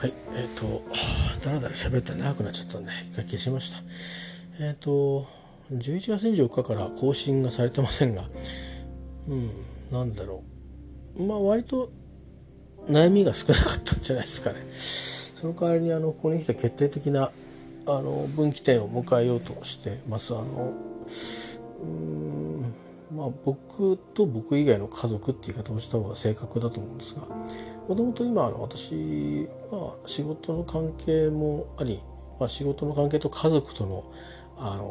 はい、だらだら喋ったら長くなっちゃったんで一回消しました。11月24日から更新がされてませんが、なんだろう、割と悩みが少なかったんじゃないですかね。その代わりにここに来た決定的な分岐点を迎えようとしてます。僕と僕以外の家族って言い方をした方が正確だと思うんですが、もともと今私は仕事の関係もあり、仕事の関係と家族との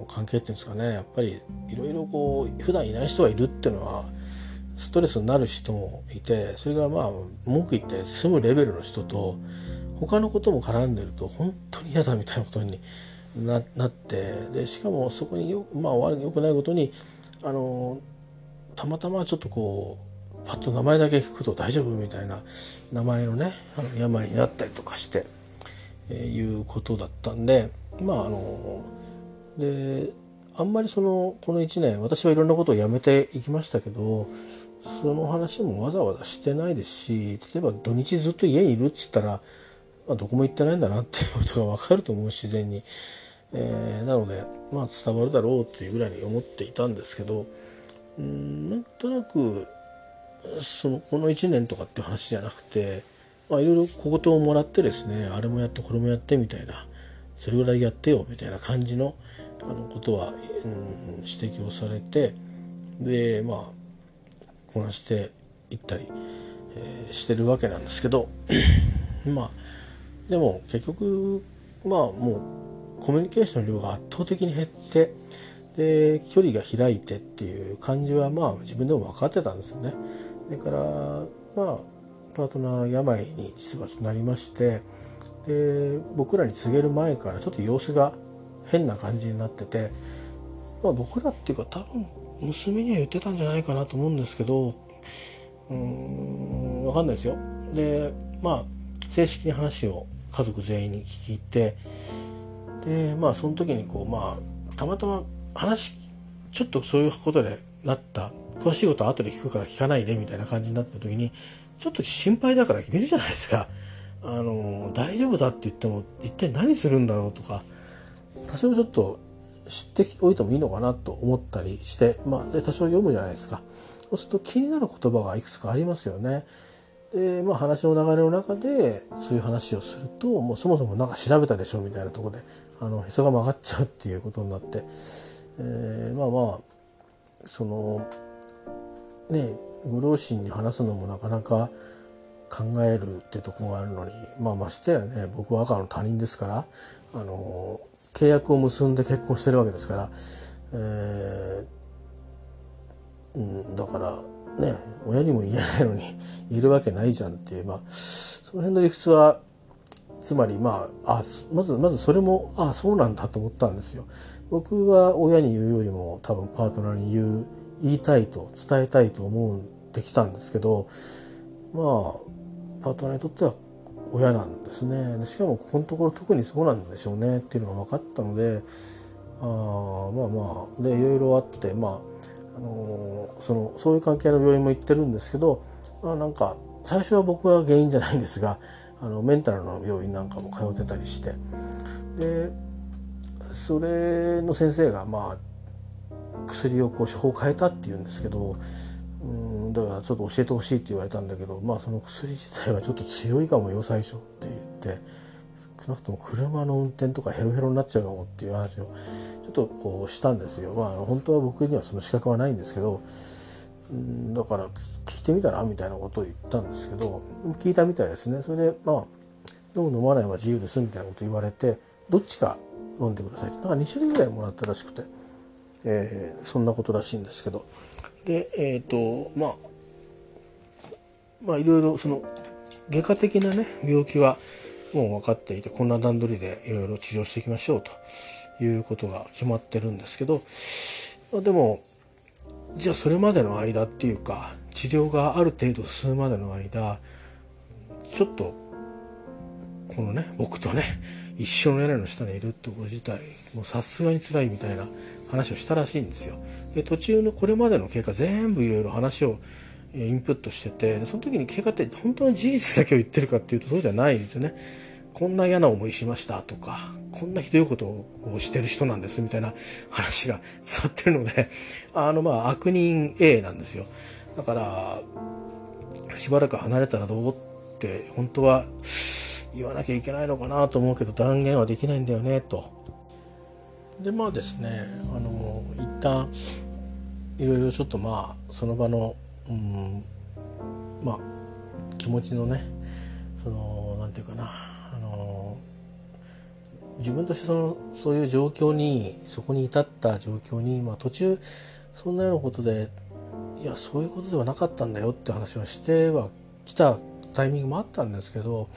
関係っていうんですかね、やっぱりいろいろこう普段いない人がいるっていうのはストレスになる人もいて、それが文句言って済むレベルの人と他のことも絡んでると本当に嫌だみたいなことになって、でしかもそこに良くないことにたまたまちょっとこうパッと名前だけ聞くと大丈夫みたいな名前のね病になったりとかして、いうことだったんで、であんまりこの1年私はいろんなことをやめていきましたけど、その話もわざわざしてないですし、例えば土日ずっと家にいるっつったら、どこも行ってないんだなっていうことが分かると思う、自然に。なので伝わるだろうっていうぐらいに思っていたんですけど、なんとなくこの1年とかっていう話じゃなくて、いろいろ小言をもらってですね、あれもやってこれもやってみたいな、それぐらいやってよみたいな感じのことは指摘をされて、でこなしていったり、してるわけなんですけどでも結局もうコミュニケーションの量が圧倒的に減って、で距離が開いてっていう感じは自分でも分かってたんですよね。だからパートナー病に実はなりまして、で僕らに告げる前からちょっと様子が変な感じになってて、僕らっていうか多分娘には言ってたんじゃないかなと思うんですけど、分かんないですよ。で正式に話を家族全員に聞いて、でその時にたまたま話ちょっとそういうことでなった、詳しいことは後で聞くから聞かないでみたいな感じになった時に、ちょっと心配だから決めるじゃないですか。大丈夫だって言っても一体何するんだろうとか、多少ちょっと知っておいてもいいのかなと思ったりして、で多少読むじゃないですか。そうすると気になる言葉がいくつかありますよね。で話の流れの中でそういう話をすると、もうそもそもなんか調べたでしょみたいなところでへそが曲がっちゃうっていうことになって、ご両親に話すのもなかなか考えるってとこがあるのに、ましてやね、僕は赤の他人ですから、契約を結んで結婚してるわけですから、だから親にも言えないのに言えるわけないじゃんっていう、その辺の理屈はつまりまずそれもそうなんだと思ったんですよ。僕は親に言うよりも多分パートナーに言いたいと伝えたいと思ってきたんですけど、パートナーにとっては親なんですね。でしかもここのところ特にそうなんでしょうねっていうのが分かったので、でいろいろあってそういう関係の病院も行ってるんですけど、なんか最初は僕は原因じゃないんですが、メンタルの病院なんかも通ってたりして、でそれの先生が薬をこう処方変えたっていうんですけど、だからちょっと教えてほしいって言われたんだけど、その薬自体はちょっと強いかもよ最初って言って、少なくとも車の運転とかヘロヘロになっちゃうかもっていう話をちょっとこうしたんですよ。本当は僕にはその資格はないんですけど、だから聞いてみたらみたいなことを言ったんですけど、聞いたみたいですね。それで飲む飲まないは自由ですみたいなこと言われて、どっちか飲んでくださいって、2種類ぐらいもらったらしくて、そんなことらしいんですけど、でいろいろその外科的なね病気はもう分かっていて、こんな段取りでいろいろ治療していきましょうということが決まってるんですけど、でもじゃあそれまでの間っていうか、治療がある程度進むまでの間、ちょっとこのね僕とね一緒の屋根の下にいるってこと自体もうさすがに辛いみたいな話をしたらしいんですよ。で途中のこれまでの経過全部いろいろ話をインプットしてて、その時に経過って本当の事実だけを言ってるかっていうとそうじゃないんですよね。こんな嫌な思いしましたとか、こんなひどいことをしてる人なんですみたいな話が伝わってるので、悪人 A なんですよ。だからしばらく離れたらどうって本当は言わなきゃいけないのかなと思うけど、断言はできないんだよねと。でですね、一旦いろいろちょっとその場の気持ちのね、なんていうかな、自分としてそういう状況に、そこに至った状況に、途中そんなようなことで、いやそういうことではなかったんだよって話をしては来たタイミングもあったんですけど、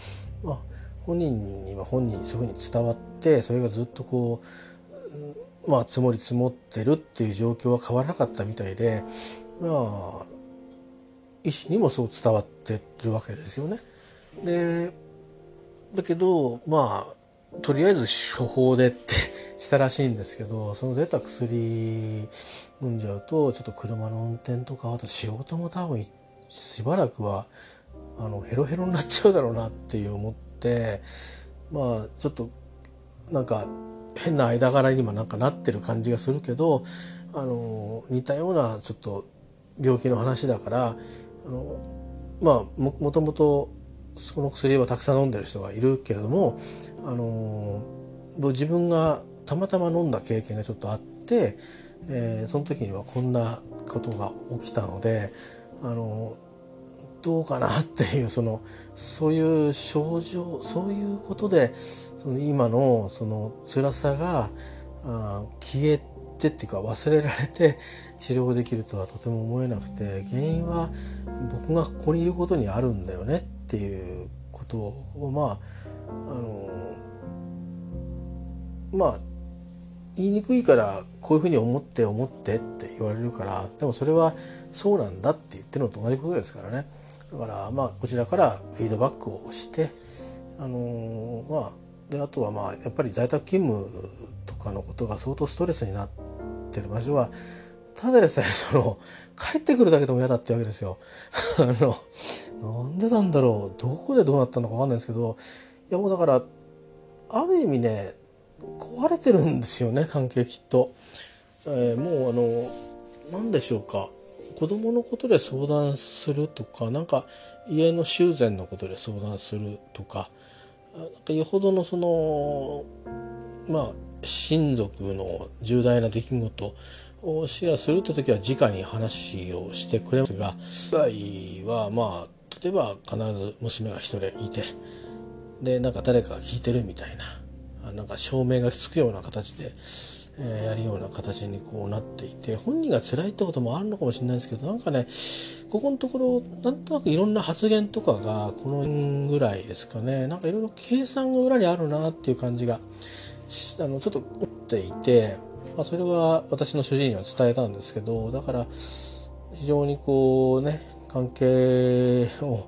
本人には本人にそういうふうに伝わって、それがずっと積もり積もってるっていう状況は変わらなかったみたいで、医師にもそう伝わってるわけですよね。でだけどとりあえず処方でってしたらしいんですけど、その出た薬飲んじゃうとちょっと車の運転とか、あと仕事も多分しばらくはヘロヘロになっちゃうだろうなっていう思って、ちょっとなんか変な間柄に今なんかなってる感じがするけど、似たようなちょっと病気の話だから、もともとその薬はたくさん飲んでる人がいるけれども、自分がたまたま飲んだ経験がちょっとあって、その時にはこんなことが起きたので、どうかなっていう、そういう症状、そういうことで今の辛さが消えてっていうか忘れられて治療できるとはとても思えなくて、原因は僕がここにいることにあるんだよねっていうことを言いにくいから、こういうふうに思ってって言われるから、でもそれはそうなんだって言ってるのと同じことですからね。だからこちらからフィードバックをして、であとはやっぱり在宅勤務とかのことが相当ストレスになってる場所は、ただでさえ帰ってくるだけでも嫌だってわけですよ。なんでなんだろう、どこでどうなったのか分かんないですけど、いやもうだからある意味ね、壊れてるんですよね、関係きっと。もう何でしょうか、子供のことで相談するとか、なんか家の修繕のことで相談するとか、なんかよほどの親族の重大な出来事をシェアするって時は直に話をしてくれますが、実際は例えば必ず娘が一人いて、でなんか誰かが聞いてるみたいな、なんか証明がつくような形でやるような形になっていて、本人が辛いってこともあるのかもしれないですけど、なんかね、ここのところなんとなくいろんな発言とかがこの辺ぐらいですかね、なんかいろいろ計算が裏にあるなっていう感じがちょっと思っていて、それは私の主治医には伝えたんですけど、だから非常に関係を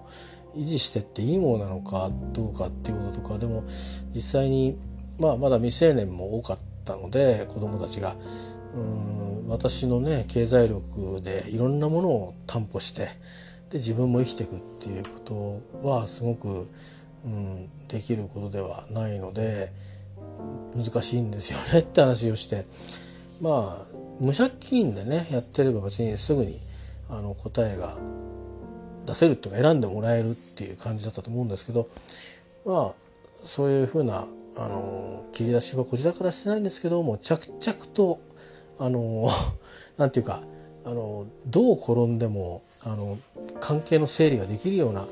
維持してっていいものなのかどうかっていうこととか、でも実際にまだ未成年も多かったので、子どもたちが私の経済力でいろんなものを担保して、で自分も生きていくっていうことはすごく、できることではないので難しいんですよねって話をして、無借金でやってれば別にすぐに答えが出せるっていうか、選んでもらえるっていう感じだったと思うんですけど、そういうふうな切り出しはこちらからしてないんですけども、着々となんていうかどう転んでも関係の整理ができるような、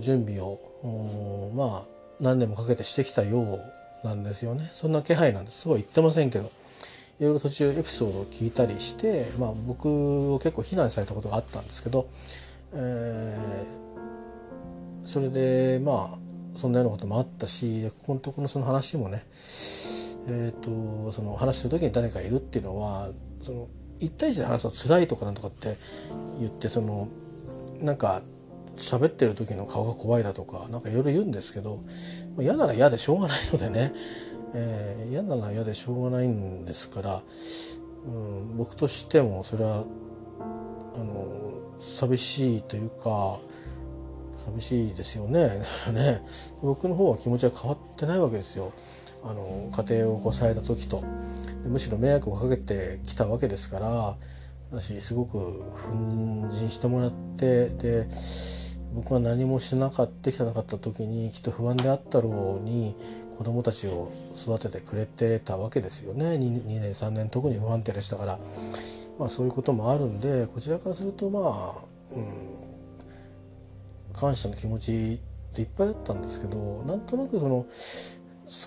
準備を何年もかけてしてきたようなんですよね。そんな気配なんです。そうは言ってませんけど、いろいろ途中エピソードを聞いたりして、僕を結構非難されたことがあったんですけど、それでそんなようなこともあったし、ここのところのその話もね、その話する時に誰かいるっていうのは、一対一で話すと辛いとかなんとかって言って、なんか喋ってる時の顔が怖いだとか、なんかいろいろ言うんですけど、嫌なら嫌でしょうがないのでね、嫌なら嫌でしょうがないんですから、僕としてもそれは寂しいというか、寂しいですよね。ね、僕の方は気持ちは変わってないわけですよ。家庭をこさえた時と、でむしろ迷惑をかけてきたわけですから、私すごく奮進してもらって、で僕は何もしなかったできなかった時にきっと不安であったろうに子供たちを育ててくれてたわけですよね。 2年3年特に不安定でしたから、まあ、そういうこともあるんで、こちらからするとまあ、感謝の気持ちっていっぱいだったんですけど、なんとなくそ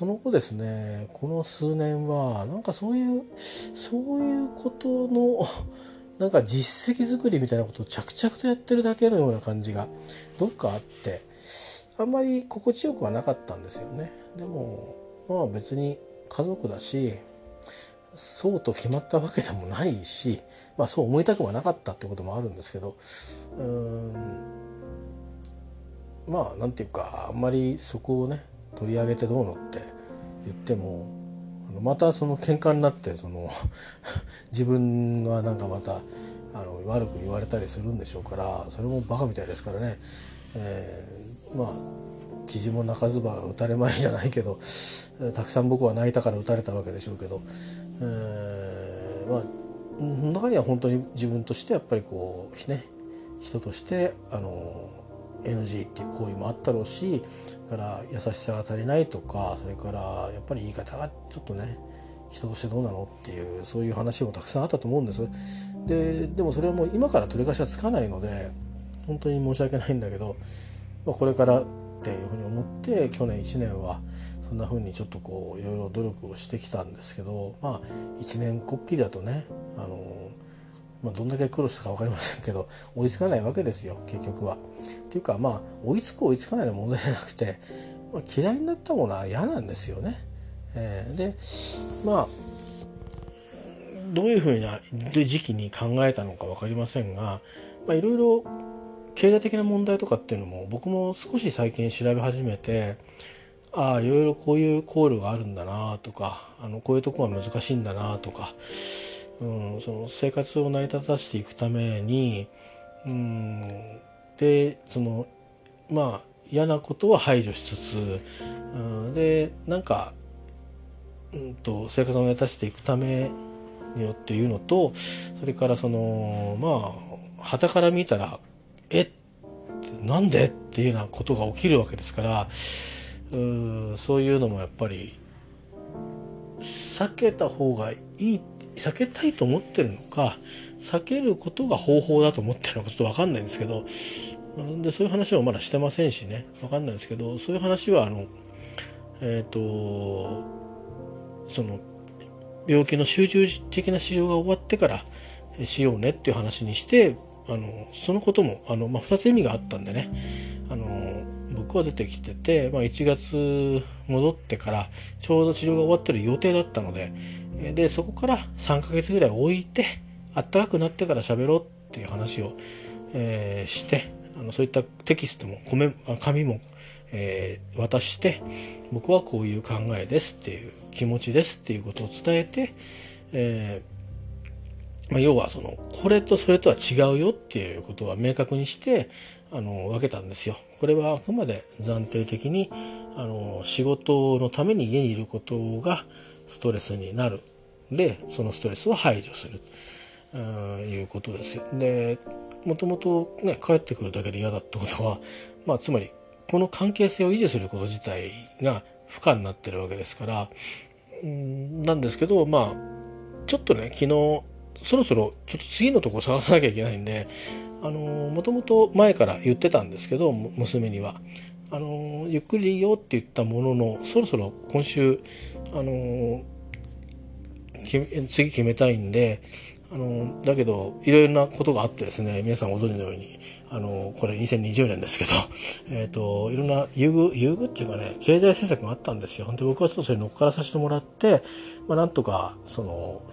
の後ですね、この数年はなんかそういうことのなんか実績作りみたいなことを着々とやってるだけのような感じがどっかあって、あんまり心地よくはなかったんですよね。でもまあ別に家族だし、そうと決まったわけでもないし、まあそう思いたくはなかったってこともあるんですけど、まあなんていうか、あんまりそこをね取り上げてどうのって言っても、また喧嘩になって自分はなんかまた悪く言われたりするんでしょうから、それもバカみたいですからね。まあ記事も泣かずば打たれまいじゃないけど、たくさん僕は泣いたから打たれたわけでしょうけど、まあその中には本当に自分としてやっぱりこうね、人としてNG っていう行為もあったろうし、だから優しさが足りないとか、それからやっぱり言い方がちょっとね、人としてどうなのっていう、そういう話もたくさんあったと思うんです。でもそれはもう今から取り返しはつかないので、本当に申し訳ないんだけど、まあ、これからっていうふうに思って去年1年はそんなふうにちょっとこういろいろ努力をしてきたんですけど、まあ1年こっきりだとね、まあ、どんだけ苦労したか分かりませんけど追いつかないわけですよ結局は。っていうかまあ追いつく追いつかないの問題じゃなくて、まあ、嫌いになったものは嫌なんですよね。でまあどういうふうな時期に考えたのか分かりませんが、まあ、いろいろ経済的な問題とかっていうのも僕も少し最近調べ始めて、ああいろいろこういう考慮があるんだなとか、こういうとこが難しいんだなとか、生活を成り立たせていくために、でまあ嫌なことは排除しつつ、でなんか、生活を成り立たせていくためによっていうのと、それからまあ傍から見たらなんでっていうようなことが起きるわけですから、そういうのもやっぱり避けた方がいい、避けたいと思ってるのか避けることが方法だと思ってるのかちょっと分かんないんですけど、でそういう話はまだしてませんしね、分かんないですけど、そういう話は病気の集中的な治療が終わってからしようねっていう話にして、そのこともまあ、2つ意味があったんでね、僕は出てきてて、まあ、1月戻ってからちょうど治療が終わってる予定だったので、でそこから3ヶ月ぐらい置いてあったかくなってから喋ろうっていう話を、してそういったテキストも紙も、渡して、僕はこういう考えですっていう気持ちですっていうことを伝えて、まあ、要はこれとそれとは違うよっていうことは明確にして分けたんですよ。これはあくまで暫定的に仕事のために家にいることがストレスになる。でそのストレスを排除するということですよ。でもともとね帰ってくるだけで嫌だってことは、まあつまりこの関係性を維持すること自体が不可になってるわけですから、なんですけど、まあちょっとね昨日そろそろちょっと次のとこ探さなきゃいけないんで、もともと前から言ってたんですけど、娘にはゆっくりでいいよって言ったものの、そろそろ今週次決めたいんで、だけどいろいろなことがあってですね、皆さんご存知のようにこれ2020年ですけど、いろんな優遇っていうかね、経済政策があったんですよ。で僕はちょっとそれ乗っからさせてもらって、まあ、なんとか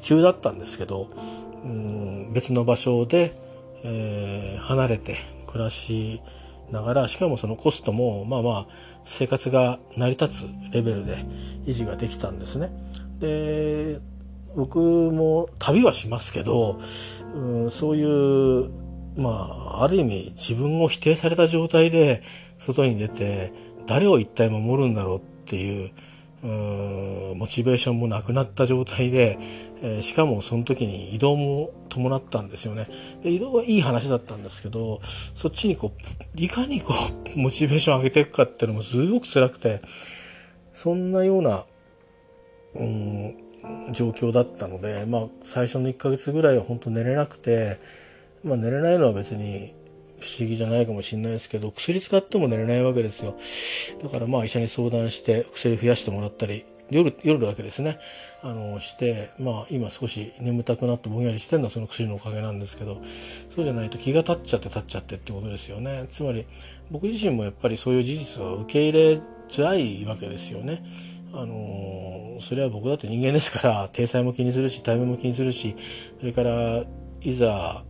急だったんですけど、別の場所で、離れて暮らしながら、しかもそのコストもまあまあ生活が成り立つレベルで維持ができたんですね。で僕も旅はしますけど、そういうある意味自分を否定された状態で外に出て誰を一体守るんだろうっていう、モチベーションもなくなった状態で、しかもその時に移動も伴ったんですよね。で、移動はいい話だったんですけど、そっちにいかにモチベーション上げていくかっていうのもすごく辛くて、そんなような、状況だったので、最初の1ヶ月ぐらいは本当寝れなくて、寝れないのは別に不思議じゃないかもしれないですけど、薬使っても寝れないわけですよ。だから医者に相談して薬増やしてもらったり、夜だけですね、して、今少し眠たくなってぼんやりしてるのはその薬のおかげなんですけど、そうじゃないと気が立っちゃってってことですよね。つまり僕自身もやっぱりそういう事実は受け入れづらいわけですよね。それは僕だって人間ですから、体裁も気にするし、体面も気にするし、それからいざ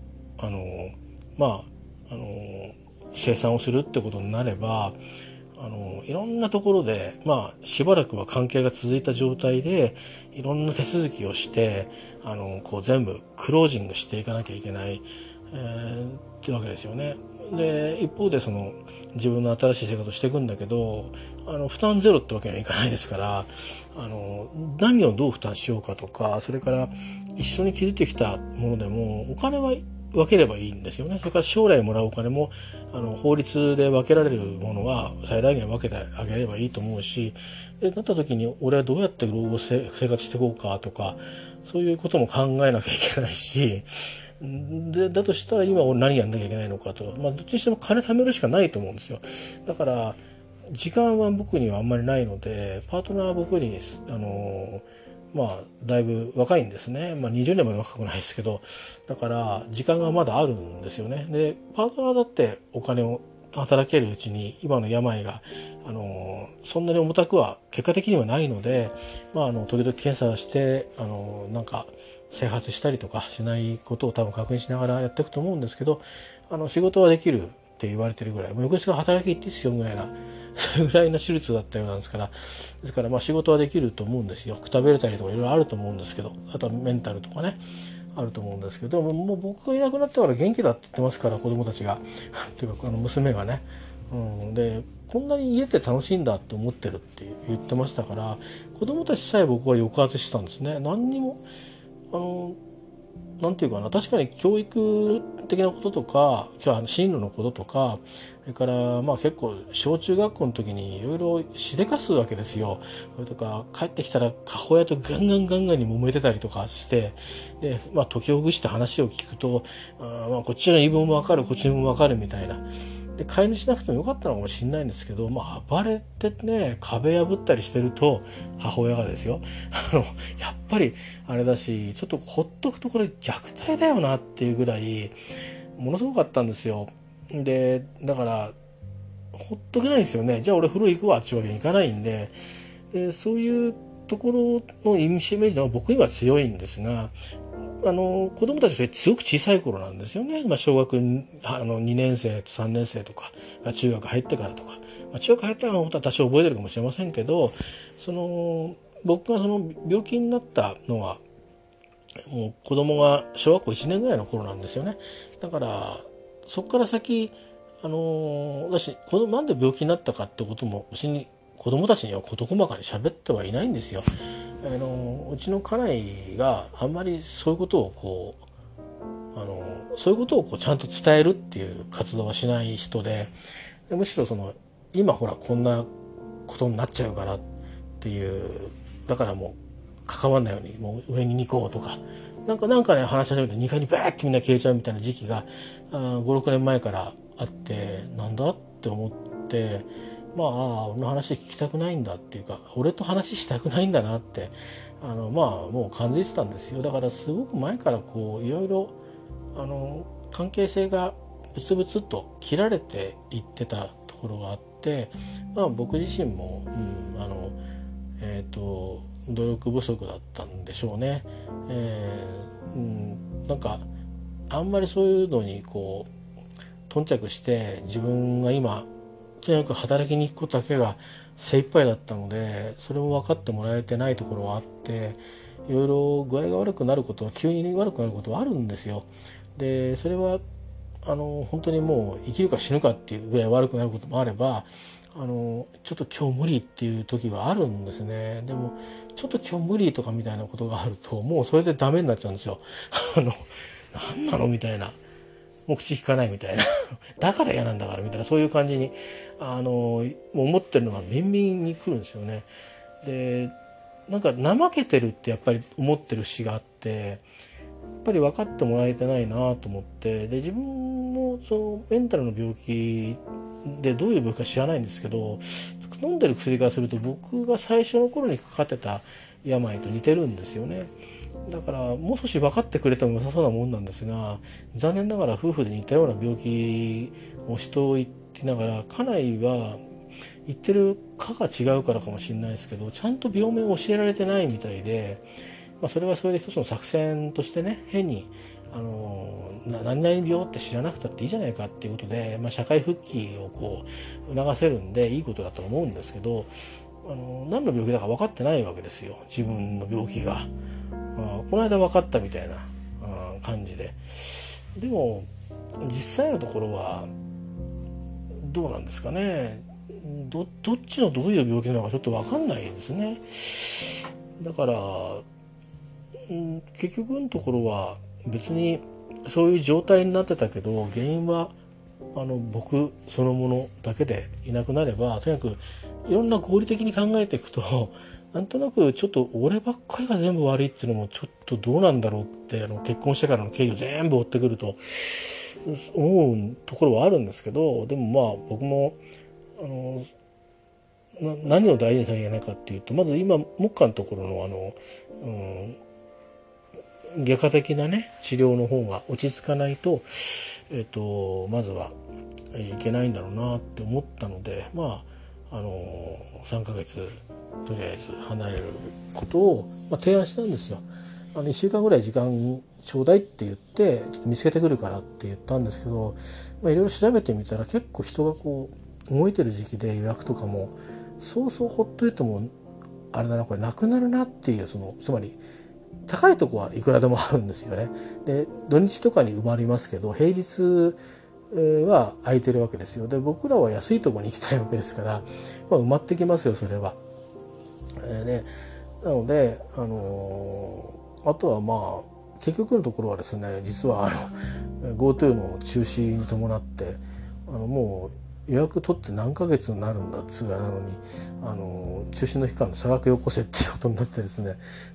生産をするってことになれば、いろんなところでしばらくは関係が続いた状態でいろんな手続きをして全部クロージングしていかなきゃいけない、ってわけですよね。で、一方で自分の新しい生活をしていくんだけど、負担ゼロってわけにはいかないですから、何をどう負担しようかとか、それから一緒に築いてきたものでもお金は分ければいいんですよね。それから将来もらうお金も法律で分けられるものは最大限分けてあげればいいと思うし、でなった時に俺はどうやって老後生活していこうかとか、そういうことも考えなきゃいけないし、でだとしたら今俺何やんなきゃいけないのかと、どっちにしても金貯めるしかないと思うんですよ。だから時間は僕にはあんまりないので、パートナーは僕にだいぶ若いんですね。20年も若くないですけど、だから時間がまだあるんですよね。で、パートナーだってお金を働けるうちに今の病がそんなに重たくは結果的にはないので、時々検査して再発したりとかしないことを多分確認しながらやっていくと思うんですけど、仕事はできるって言われてるぐらい、翌日が働き行っていいですよぐらいな、それぐらいの手術だったようなんですから、ですから仕事はできると思うんですよ。くたべれたりとかいろいろあると思うんですけど、あとはメンタルとかねあると思うんですけど、もう僕がいなくなったから元気だって言ってますから、子供たちがっていうか娘がね、でこんなに家って楽しいんだって思ってるって言ってましたから、子供たちさえ僕は抑圧してたんですね。何にもなんていうかな、確かに教育的なこととか進路のこととか、それから結構小中学校の時にいろいろしでかすわけですよ。それとか帰ってきたら母親とガンガンに揉めてたりとかして、で時をぐして話を聞くとこっちの言い分も分かる、こっちの言い分も分かるみたいな。で、飼い主なくてもよかったのかもしれないんですけど、暴れてね、壁破ったりしてると、母親がですよ、やっぱりあれだし、ちょっとほっとくとこれ虐待だよなっていうぐらい、ものすごかったんですよ。で、だから、ほっとけないですよね。じゃあ俺風呂行くわっていうわけにいかないんで、でそういうところのイメージの僕には強いんですが、子供たちはすごく小さい頃なんですよね。小学2年生と3年生とか、中学入ってからとか、中学入ったら本当は多少覚えてるかもしれませんけど、僕が病気になったのは、もう子供が小学校1年ぐらいの頃なんですよね。だから、そこから先、私、なんで病気になったかってことも、別に子供たちには事細かに喋ってはいないんですよ。うちの家内があんまりそういうことをちゃんと伝えるっていう活動はしない人で、むしろ今ほらこんなことになっちゃうからっていう、だからもう関わんないようにもう上に行こうとか、なんかね話し始めて2階にバーってみんな消えちゃうみたいな時期が5、6年前からあって、なんだって思って。俺の話聞きたくないんだっていうか、俺と話したくないんだなってもう感じてたんですよ。だからすごく前からいろいろ関係性がブツブツと切られていってたところがあって、僕自身も、努力不足だったんでしょうね。あんまりそういうのに頓着して自分が今とにかく働きに行くことだけが精一杯だったので、それも分かってもらえてないところはあって、いろいろ具合が悪くなることは急に悪くなることはあるんですよ。でそれは本当にもう生きるか死ぬかっていうぐらい悪くなることもあれば、ちょっと今日無理っていう時があるんですね。でもちょっと今日無理とかみたいなことがあると、もうそれでダメになっちゃうんですよ。何なのみたいな、もう口聞かないみたいな、だから嫌なんだからみたいな、そういう感じに思ってるのがビンビンに来るんですよね。でなんか怠けてるってやっぱり思ってる詩があって、やっぱり分かってもらえてないなと思って、で自分もそのメンタルの病気でどういう病気か知らないんですけど、飲んでる薬からすると僕が最初の頃にかかってた病と似てるんですよね。だからもう少し分かってくれても良さそうなもんなんですが、残念ながら夫婦で似たような病気をしておきながら、家内は言ってる科が違うからかもしれないですけど、ちゃんと病名を教えられてないみたいで、それはそれで一つの作戦としてね、変に何々病って知らなくたっていいじゃないかっていうことで、社会復帰をこう促せるんでいいことだと思うんですけど、何の病気だか分かってないわけですよ、自分の病気が。この間分かったみたいな感じで。でも実際のところはどうなんですかね。どっちのどういう病気なのかちょっと分かんないですね。だから結局のところは別にそういう状態になってたけど、原因は僕そのものだけでいなくなれば、とにかくいろんな合理的に考えていくと、なんとなくちょっと俺ばっかりが全部悪いっていうのもちょっとどうなんだろうって、結婚してからの経緯を全部追ってくると思うところはあるんですけど、でも僕も何を大事にしなきゃいけないかっていうと、まず今目下のところの外科的なね治療の方が落ち着かないと、まずはいけないんだろうなって思ったので、3ヶ月とりあえず離れることを、提案したんですよ。1週間ぐらい時間ちょうだいって言って、ちょっと見つけてくるからって言ったんですけど、いろいろ調べてみたら結構人がこう動いてる時期で、予約とかもそうそうほっといてもあれだな、これなくなるなっていう、つまり高いとこはいくらでもあるんですよね。で土日とかに埋まりますけど、平日は空いてるわけですよ。で僕らは安いとこに行きたいわけですから、埋まってきますよそれは。ね、なのであとは結局のところはですね、実はGoTo の中止に伴ってもう予約取って何ヶ月になるんだっつうなのに、中止の期間の差額よこせっていうことになってです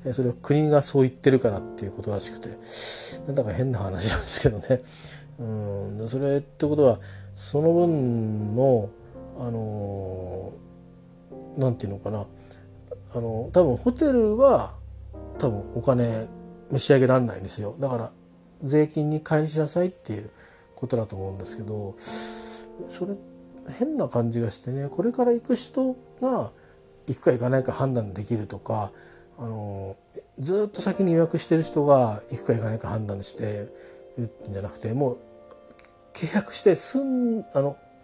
ね、それは国がそう言ってるからっていうことらしくて、なんだか変な話なんですけどね。それってことはその分のなんていうのかな、多分ホテルは多分お金召し上げられないんですよ。だから税金に返しなさいっていうことだと思うんですけど、それ変な感じがしてね、これから行く人が行くか行かないか判断できるとか、ずっと先に予約してる人が行くか行かないか判断してるんじゃなくて、もう契約して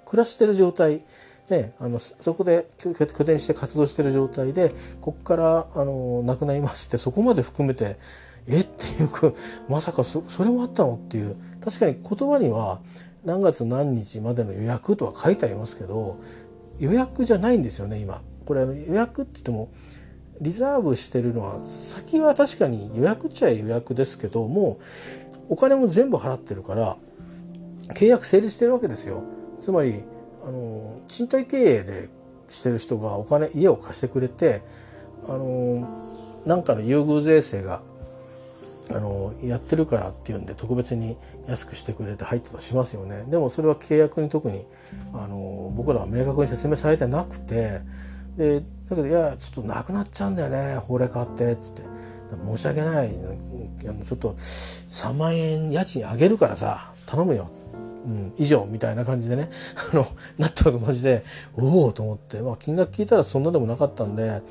暮らしてる状態、ね、そこで拠点して活動してる状態で、ここから亡くなりますって、そこまで含めてっていうまさかそれもあったのっていう。確かに言葉には何月何日までの予約とは書いてありますけど、予約じゃないんですよね今これ。予約って言ってもリザーブしてるのは、先は確かに予約っちゃ予約ですけど、もうお金も全部払ってるから契約成立してるわけですよ。つまり賃貸経営でしてる人が家を貸してくれて、なんかの優遇税制がやってるからっていうんで特別に安くしてくれて入ったとしますよね。でもそれは契約に特に僕らは明確に説明されてなくて、でだけど、いやちょっとなくなっちゃうんだよね法令変わってっつって、申し訳ない、ちょっと3万円家賃上げるからさ頼むよ、以上みたいな感じでねなったのと同じで、おおと思って、金額聞いたらそんなでもなかったんで、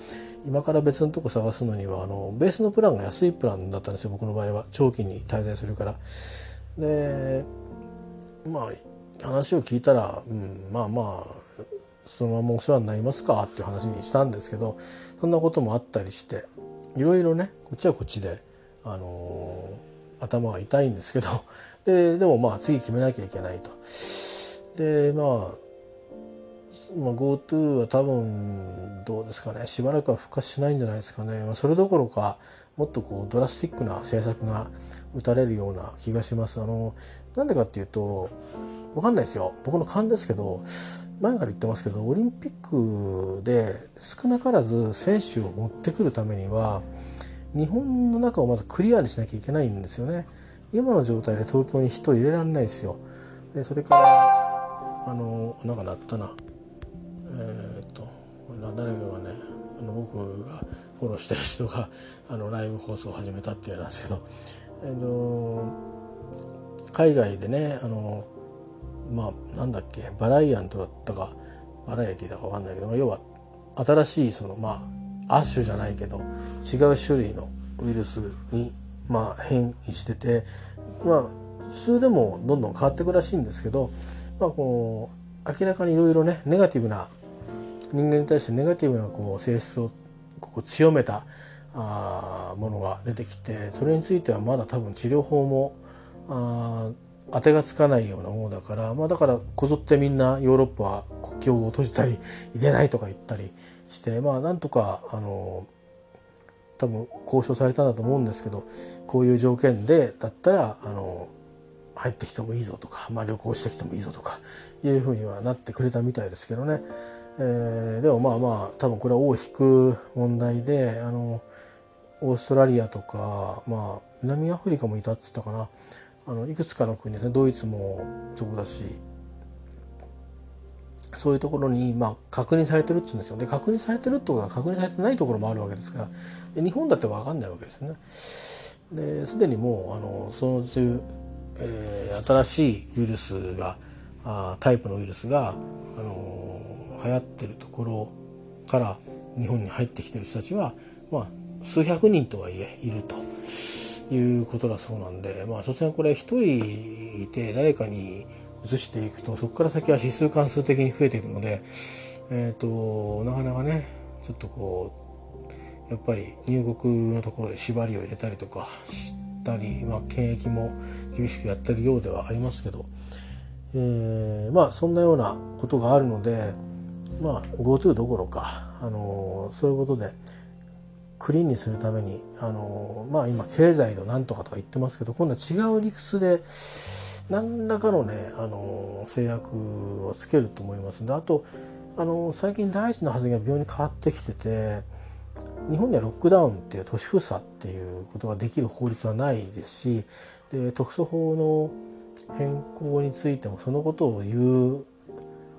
今から別のとこ探すのにはベースのプランが安いプランだったんですよ僕の場合は。長期に滞在するから。で話を聞いたら、そのままお世話になりますかっていう話にしたんですけど、そんなこともあったりして、いろいろねこっちはこっちで頭が痛いんですけど、でもまあ次決めなきゃいけないと。でまあ GoTo は多分どうですかね、しばらくは復活しないんじゃないですかね。それどころかもっとこうドラスティックな政策が打たれるような気がします。なんでかっていうと分かんないですよ、僕の勘ですけど、前から言ってますけど、オリンピックで少なからず選手を持ってくるためには日本の中をまずクリアにしなきゃいけないんですよね。今の状態で東京に人入れられないですよ。でそれからなんか鳴ったな、誰かがね、僕がフォローしてる人がライブ放送を始めたっていうなんですけど、海外でね、なんだっけ、バライアントだったかバラエティだか分かんないけど、要は新しい亜種じゃないけど違う種類のウイルスに変異してて、普通でもどんどん変わってくらしいんですけど、こう明らかにいろいろね、ネガティブな人間に対してネガティブな性質を強めたものが出てきて、それについてはまだ多分治療法も当てがつかないようなものだから、だからこぞってみんなヨーロッパは国境を閉じたり入れないとか言ったりして、なんとか多分交渉されたんだと思うんですけど、こういう条件でだったら入ってきてもいいぞとか、旅行してきてもいいぞとかいうふうにはなってくれたみたいですけどね。でも多分これは尾を引く問題で、オーストラリアとか、南アフリカもいたって言ったかな、いくつかの国ですね、ドイツもそうだし、そういうところに確認されてるって言うんですよ。で確認されてるってことは確認されてないところもあるわけですから、日本だって分かんないわけですよね。ですでにもうそのうち、新しいウイルスがタイプのウイルスが流行ってるところから日本に入ってきてる人たちは、数百人とはいえいるということだそうなんで、所詮これ一人いて誰かに移していくと、そこから先は指数関数的に増えていくので、なかなかね、ちょっとやっぱり入国のところで縛りを入れたりとかしたり、検疫も厳しくやってるようではありますけど、そんなようなことがあるので、GoTo どころか、そういうことでクリーンにするために、今経済のなんとかとか言ってますけど、今度は違う理屈で何らかのね、制約をつけると思います。で、あと最近大臣の発言が微妙に変わってきてて、日本にはロックダウンっていう都市封鎖っていうことができる法律はないですし、で特措法の変更についてもそのことを言う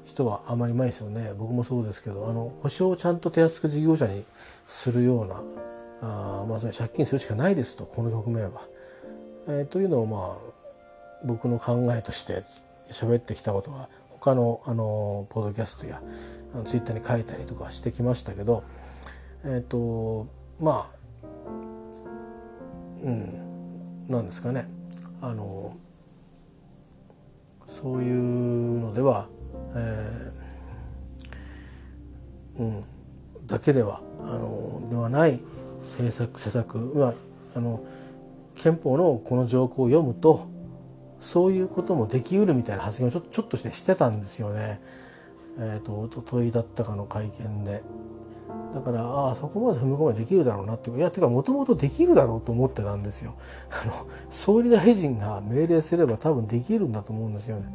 人はあまりないですよね。僕もそうですけど、保証をちゃんと手厚く事業者にするような、それ借金するしかないですと、この局面は、というのを僕の考えとして喋ってきたことは他のポッドキャストやツイッターに書いたりとかしてきましたけど、なんですかね、そういうのではだけではではない施策は憲法のこの条項を読むとそういうこともできうるみたいな発言をちょっとしてたんですよね。おとといだったかの会見で。だからそこまで踏み込めばできるだろうなって、てかもともとできるだろうと思ってたんですよ。総理大臣が命令すれば多分できるんだと思うんですよね。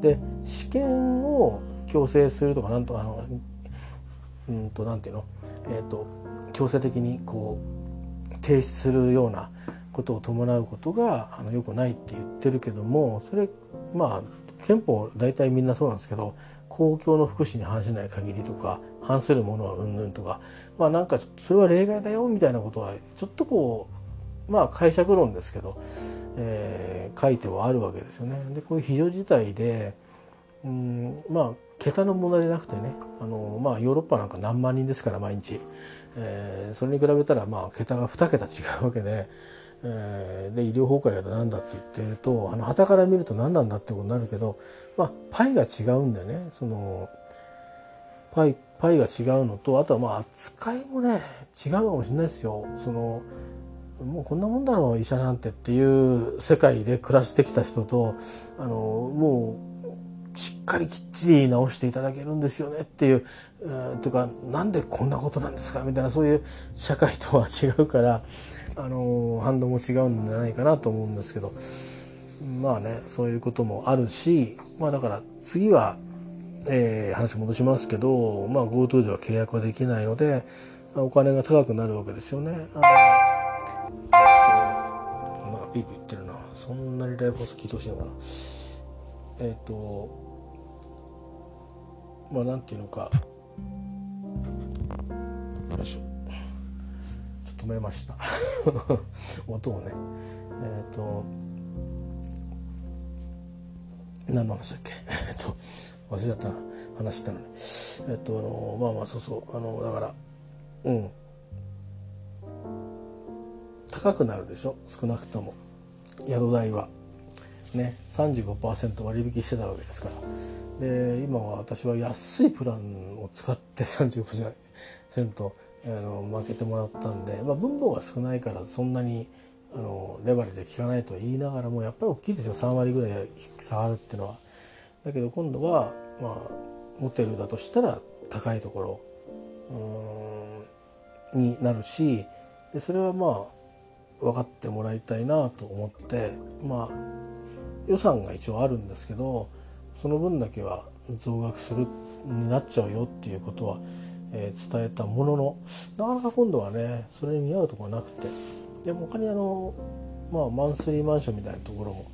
で試験を強制するとかなんとかなんていうの、強制的に停止するようなことを伴うことが良くないって言ってるけども、それ憲法大体みんなそうなんですけど、公共の福祉に反しない限りとか反するものはうんぬんとか、なんかちょっとそれは例外だよみたいなことはちょっと解釈論ですけど、書いてはあるわけですよね。でこういう非常事態で桁の問題じゃなくてね、ヨーロッパなんか何万人ですから毎日、それに比べたら桁が2桁違うわけで、で医療崩壊だなんだって言ってると傍から見ると何なんだってことになるけど、パイが違うんでね、そのパイが違うのと、あとは扱いもね違うかもしれないですよ。もうこんなもんだろう医者なんてっていう世界で暮らしてきた人と、もうしっかりきっちり治していただけるんですよねっていう、とかなんでこんなことなんですかみたいな、そういう社会とは違うから反動も違うんじゃないかなと思うんですけど、まあね、そういうこともあるし、まあだから次は、話戻しますけど、まあ GoTo では契約はできないのでお金が高くなるわけですよね。まあビール言ってるな。そんなにライブハウス聞いてほしいのかな。まあなんていうのか、よいしょ、ちょっと止めました音をね。何の話だっけ忘れちゃったな、話したのに。まあまあそうそう、だから高くなるでしょ、少なくとも宿代はね 35% 割引してたわけですから。で今は私は安いプランを使って 35% 負けてもらったんで、まあ、分母が少ないからそんなにレバレーで効かないと言いながらもやっぱり大きいですよ、3割ぐらい下がるっていうのは。だけど今度は、まあ、ホテルだとしたら高いところになるし、でそれはまあ分かってもらいたいなと思って、まあ、予算が一応あるんですけどその分だけは増額するになっちゃうよっていうことは、伝えたものの、なかなか今度はねそれに見合うところがなくて、でも他にまあ、マンスリーマンションみたいなところも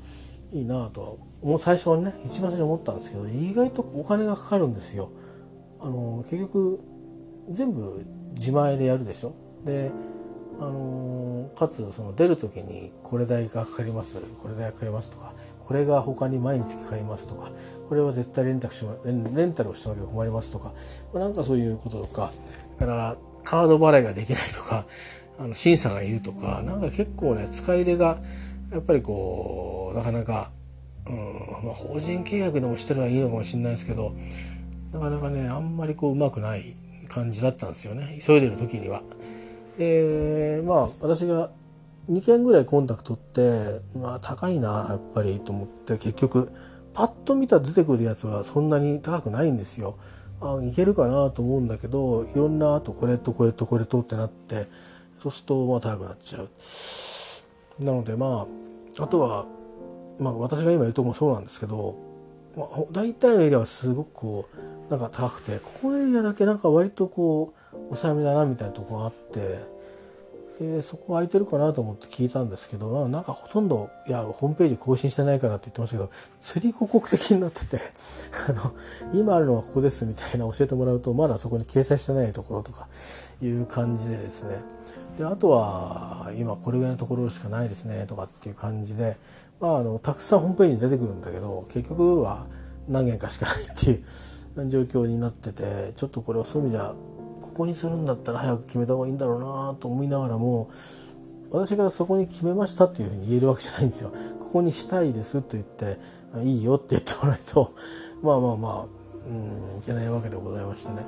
いいなとはもう最初はね一番最初に思ったんですけど、意外とお金がかかるんですよ。結局全部自前でやるでしょ。でかつその出る時にこれ代がかかります、これ代がかかりますとか、これが他に毎日かかりますとか、これは絶対レンタルをしてなきゃ困りますとか、なんかそういうこととか、だからカード払いができないとか審査がいるとか、なんか結構ね使い出がやっぱりこうなかなか、まあ、法人契約でもしてればいいのかもしれないですけど、なかなかねあんまりこううまくない感じだったんですよね、急いでる時には。でまあ私が2件ぐらいコンタクトって、まあ、高いなやっぱりと思って、結局パッと見た出てくるやつはそんなに高くないんですよ。いけるかなと思うんだけど、いろんなあとこれとこれとこれとってなって、そうするとまあ高くなっちゃう。なのでまああとは、まあ、私が今言うとこもそうなんですけど、まあ、大体のエリアはすごくこうなんか高くて、ここのエリアだけなんか割とこう抑えめだなみたいなとこがあって、でそこ空いてるかなと思って聞いたんですけど、まあ、なんかほとんどいやホームページ更新してないからって言ってましたけど、釣り広告的になってて今あるのはここですみたいな教えてもらうと、まだそこに掲載してないところとかいう感じでですね。であとは今これぐらいのところしかないですねとかっていう感じで、まあ、たくさんホームページに出てくるんだけど結局は何件かしかないっていう状況になってて、ちょっとこれをそういう意味ではここにするんだったら早く決めた方がいいんだろうなと思いながらも、私がそこに決めましたっていうふうに言えるわけじゃないんですよ。ここにしたいですと言っていいよって言ってもらえるとまあまあまあ、いけないわけでございましてね。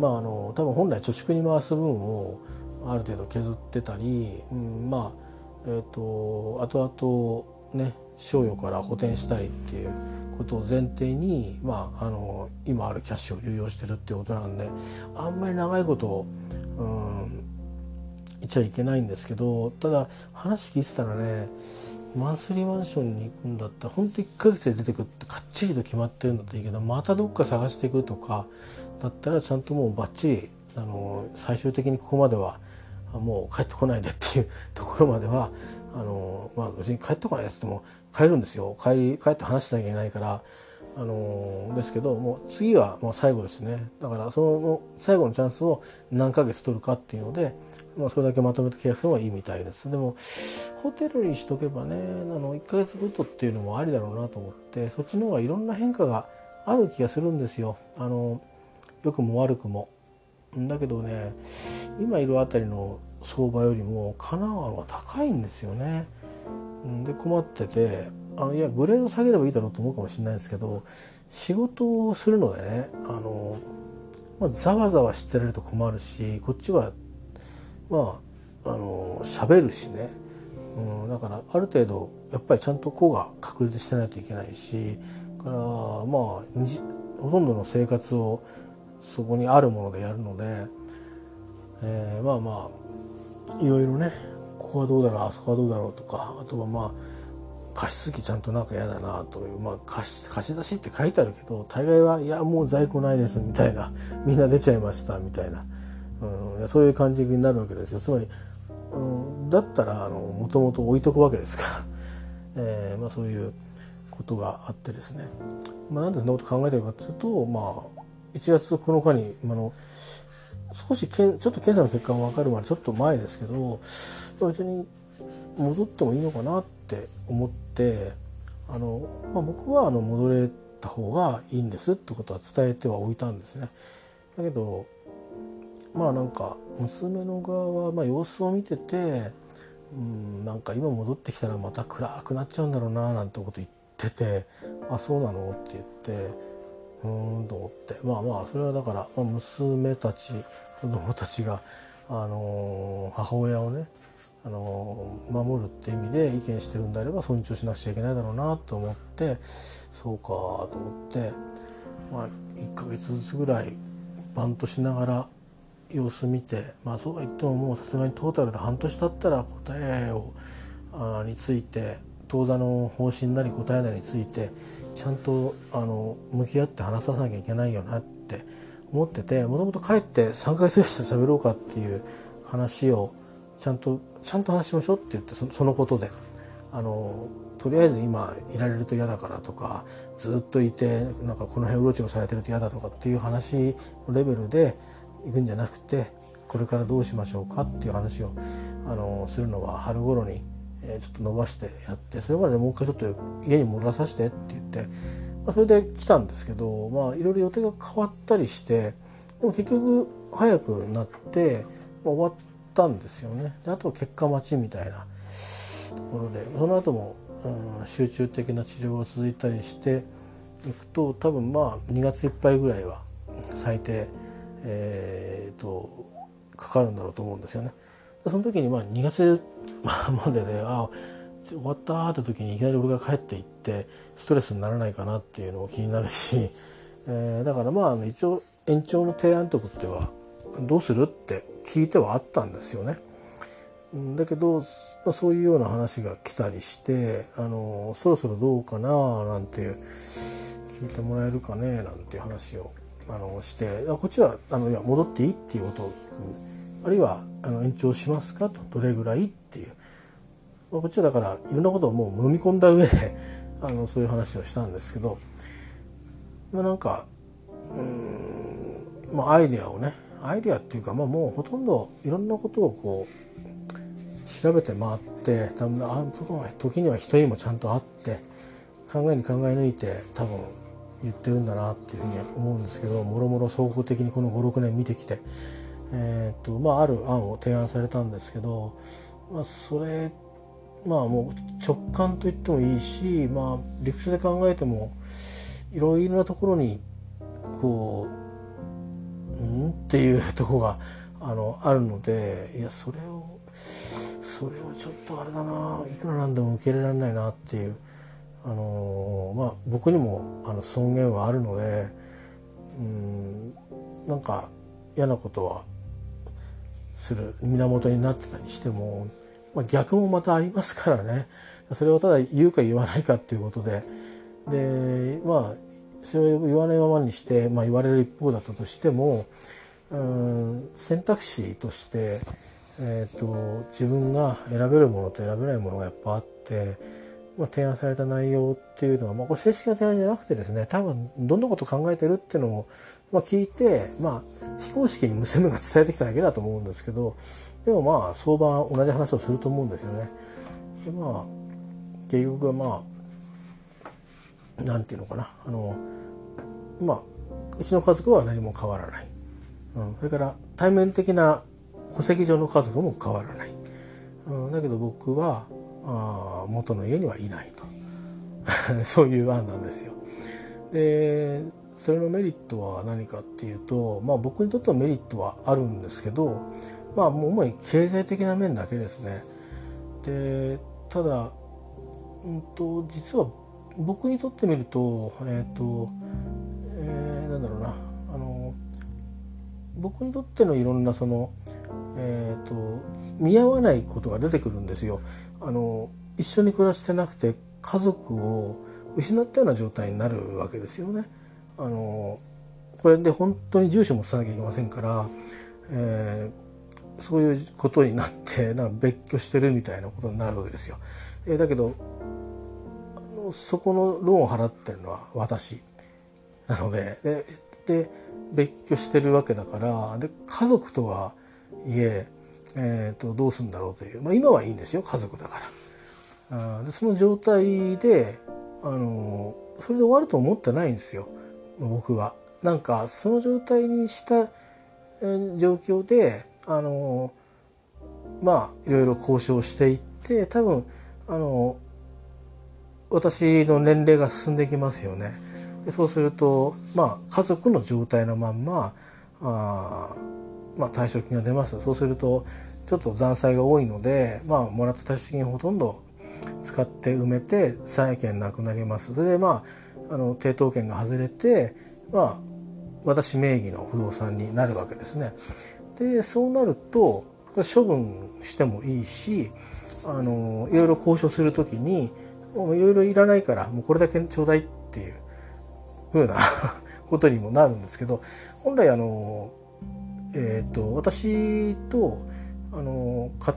まあ多分本来貯蓄に回す分をある程度削ってたり、まあ後々ね商用から補填したりっていうことを前提に、まあ、今あるキャッシュを流用してるっていうことなんで、あんまり長いことを言っちゃいけないんですけど、ただ話聞いてたらね、マンスリーマンションに行くんだったらほんと1ヶ月で出てくるってかっちりと決まってるんだっていいけど、またどっか探していくとかだったらちゃんともうバッチリ最終的にここまではもう帰ってこないでっていうところまではまあ、別に帰ってこないやつでも帰るんですよ。帰って話しなきゃいけないからですけど、もう次はもう最後ですね。だからその最後のチャンスを何ヶ月取るかっていうので、まあ、それだけまとめて契約するのがいいみたいです。でもホテルにしとけばね1ヶ月ごとっていうのもありだろうなと思って、そっちの方がいろんな変化がある気がするんですよ。良くも悪くも。だけどね今いるあたりの相場よりも神奈川は高いんですよね。で困ってて、いやグレード下げればいいだろうと思うかもしれないですけど、仕事をするのでねまあ、ざわざわしてられると困るし、こっちはまあ喋るしね、だからある程度やっぱりちゃんと個が確立してないといけないし、だからまあほとんどの生活をそこにあるものでやるので、まあまあいろいろね、ここはどうだろう、あそこはどうだろうとか、あとはまあ貸しすぎちゃんとなんか嫌だなという、まあ、貸し出しって書いてあるけど、大概はいやもう在庫ないですみたいな、みんな出ちゃいましたみたいな、そういう感じになるわけですよ。つまり、だったらもともと置いとくわけですから、まあ、そういうことがあってですね、まあ、なんでそんなこと考えてるかというと、まあ、1月9日に少しちょっと検査の結果が分かるまでちょっと前ですけど、別に戻ってもいいのかなって思って、まあ、僕は戻れた方がいいんですってことは伝えてはおいたんですね。だけどまあなんか娘の側はまあ様子を見てて、なんか今戻ってきたらまた暗くなっちゃうんだろうななんてこと言ってて、あ、そうなのって言って、と思って、まあまあそれはだから、まあ、娘たち子供たちが母親をね、守るって意味で意見してるんであれば尊重しなくちゃいけないだろうなと思って、そうかと思って、まあ、1ヶ月ずつぐらいバントしながら様子見て、まあ、そうは言ってももうさすがにトータルで半年経ったら答えについて、当座の方針なり答えなりについてちゃんと向き合って話さなきゃいけないよなって思ってて、もともと帰って3ヶ月ぐらいしたら喋ろうかっていう話をちゃんと話しましょうって言って、そのことでとりあえず今いられると嫌だからとか、ずっといてなんかこの辺うろちょろされてると嫌だとかっていう話のレベルでいくんじゃなくて、これからどうしましょうかっていう話をするのは春頃にちょっと伸ばしてやって、それまでもう一回ちょっと家に戻らさせてって言って、まあ、それで来たんですけど、まあいろいろ予定が変わったりして、でも結局早くなって、まあ、終わったんですよね。であと結果待ちみたいなところで、その後も、集中的な治療が続いたりしていくと、多分まあ2月いっぱいぐらいは最低、かかるんだろうと思うんですよね。その時にまあ2月までで、あ、終わったって時にいきなり俺が帰って行ってストレスにならないかなっていうのも気になるし、だからまあ一応延長の提案とかってはどうするって聞いてはあったんですよね。だけど、まあ、そういうような話が来たりして、そろそろどうかななんていう、聞いてもらえるかねなんていう話をして、こっちは「いや戻っていい」っていうことを聞く。あるいは延長しますかと、どれぐらいっていう、まあ、こっちはだからいろんなことをもう飲み込んだ上でそういう話をしたんですけど、まあ、なんかまあアイデアっていうか、まあ、もうほとんどいろんなことをこう調べて回って、多分あの時には人にもちゃんと会って考えに考え抜いて多分言ってるんだなっていうふうに思うんですけど、もろもろ総合的にこの 5,6 年見てきて。まあ、ある案を提案されたんですけど、まあ、それ、まあ、もう直感と言ってもいいし、まあ、理屈で考えてもいろいろなところにこう「ん?」っていうところがあるので、いやそれをちょっとあれだな、いくらなんでも受け入れられないなっていう、まあ、僕にも尊厳はあるので、なんか嫌なことはする源になってたりしても、まあ、逆もまたありますからね。それをただ言うか言わないかっていうことで、でまあそれを言わないままにして、まあ、言われる一方だったとしても、選択肢として、自分が選べるものと選べないものがやっぱあって、まあ、提案された内容っていうのは、まあ、これ正式な提案じゃなくてですね、多分どんなことを考えてるっていうのを、まあ、聞いて、まあ、非公式に娘が伝えてきただけだと思うんですけど、でもまあ相場同じ話をすると思うんですよね。でまあ結局はまあなんていうのかな、まあうちの家族は何も変わらない、それから対面的な戸籍上の家族も変わらない、だけど僕は元の家にはいないとそういう案なんですよ。でそれのメリットは何かっていうと、まあ、僕にとってのメリットはあるんですけど、まあ主に経済的な面だけですね。で、ただ、実は僕にとってみると、なんだろうな、僕にとってのいろんなその、見合わないことが出てくるんですよ。一緒に暮らしてなくて家族を失ったような状態になるわけですよね。これで本当に住所も移さなきゃいけませんから、そういうことになってなんか別居してるみたいなことになるわけですよ。だけどそこのローンを払ってるのは私なので、で別居してるわけだから、で家族とはいえどうするんだろうという、まあ、今はいいんですよ家族だから。でその状態でそれで終わると思ってないんですよ僕は。なんかその状態にした状況でまあいろいろ交渉していって、多分私の年齢が進んできますよね。でそうすると、まあ、家族の状態のまんままあ、退職金が出ます。そうするとちょっと残債が多いので、まあ、もらった退職金をほとんど使って埋めて債権なくなります。それで、まあ、抵当権が外れて、まあ、私名義の不動産になるわけですね。でそうなると処分してもいいし、いろいろ交渉するときにいろいろいらないからもうこれだけちょうだいっていうふうなことにもなるんですけど、本来私と家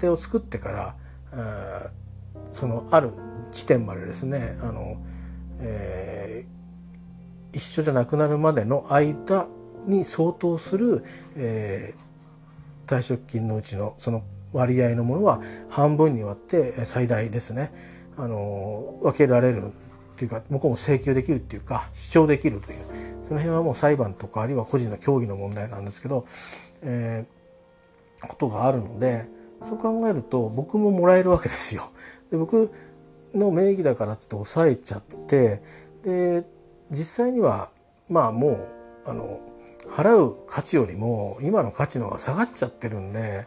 庭を作ってからある地点までですね、一緒じゃなくなるまでの間に相当する、退職金のうちのその割合のものは半分に割って最大ですね、分けられるっていうか、向こうも請求できるっていうか主張できるという、その辺はもう裁判とかあるいは個人の協議の問題なんですけど、ことがあるので、そう考えると僕ももらえるわけですよ。で僕の名義だからって抑えちゃって、で実際にはまあもう払う価値よりも今の価値の方が下がっちゃってるんで、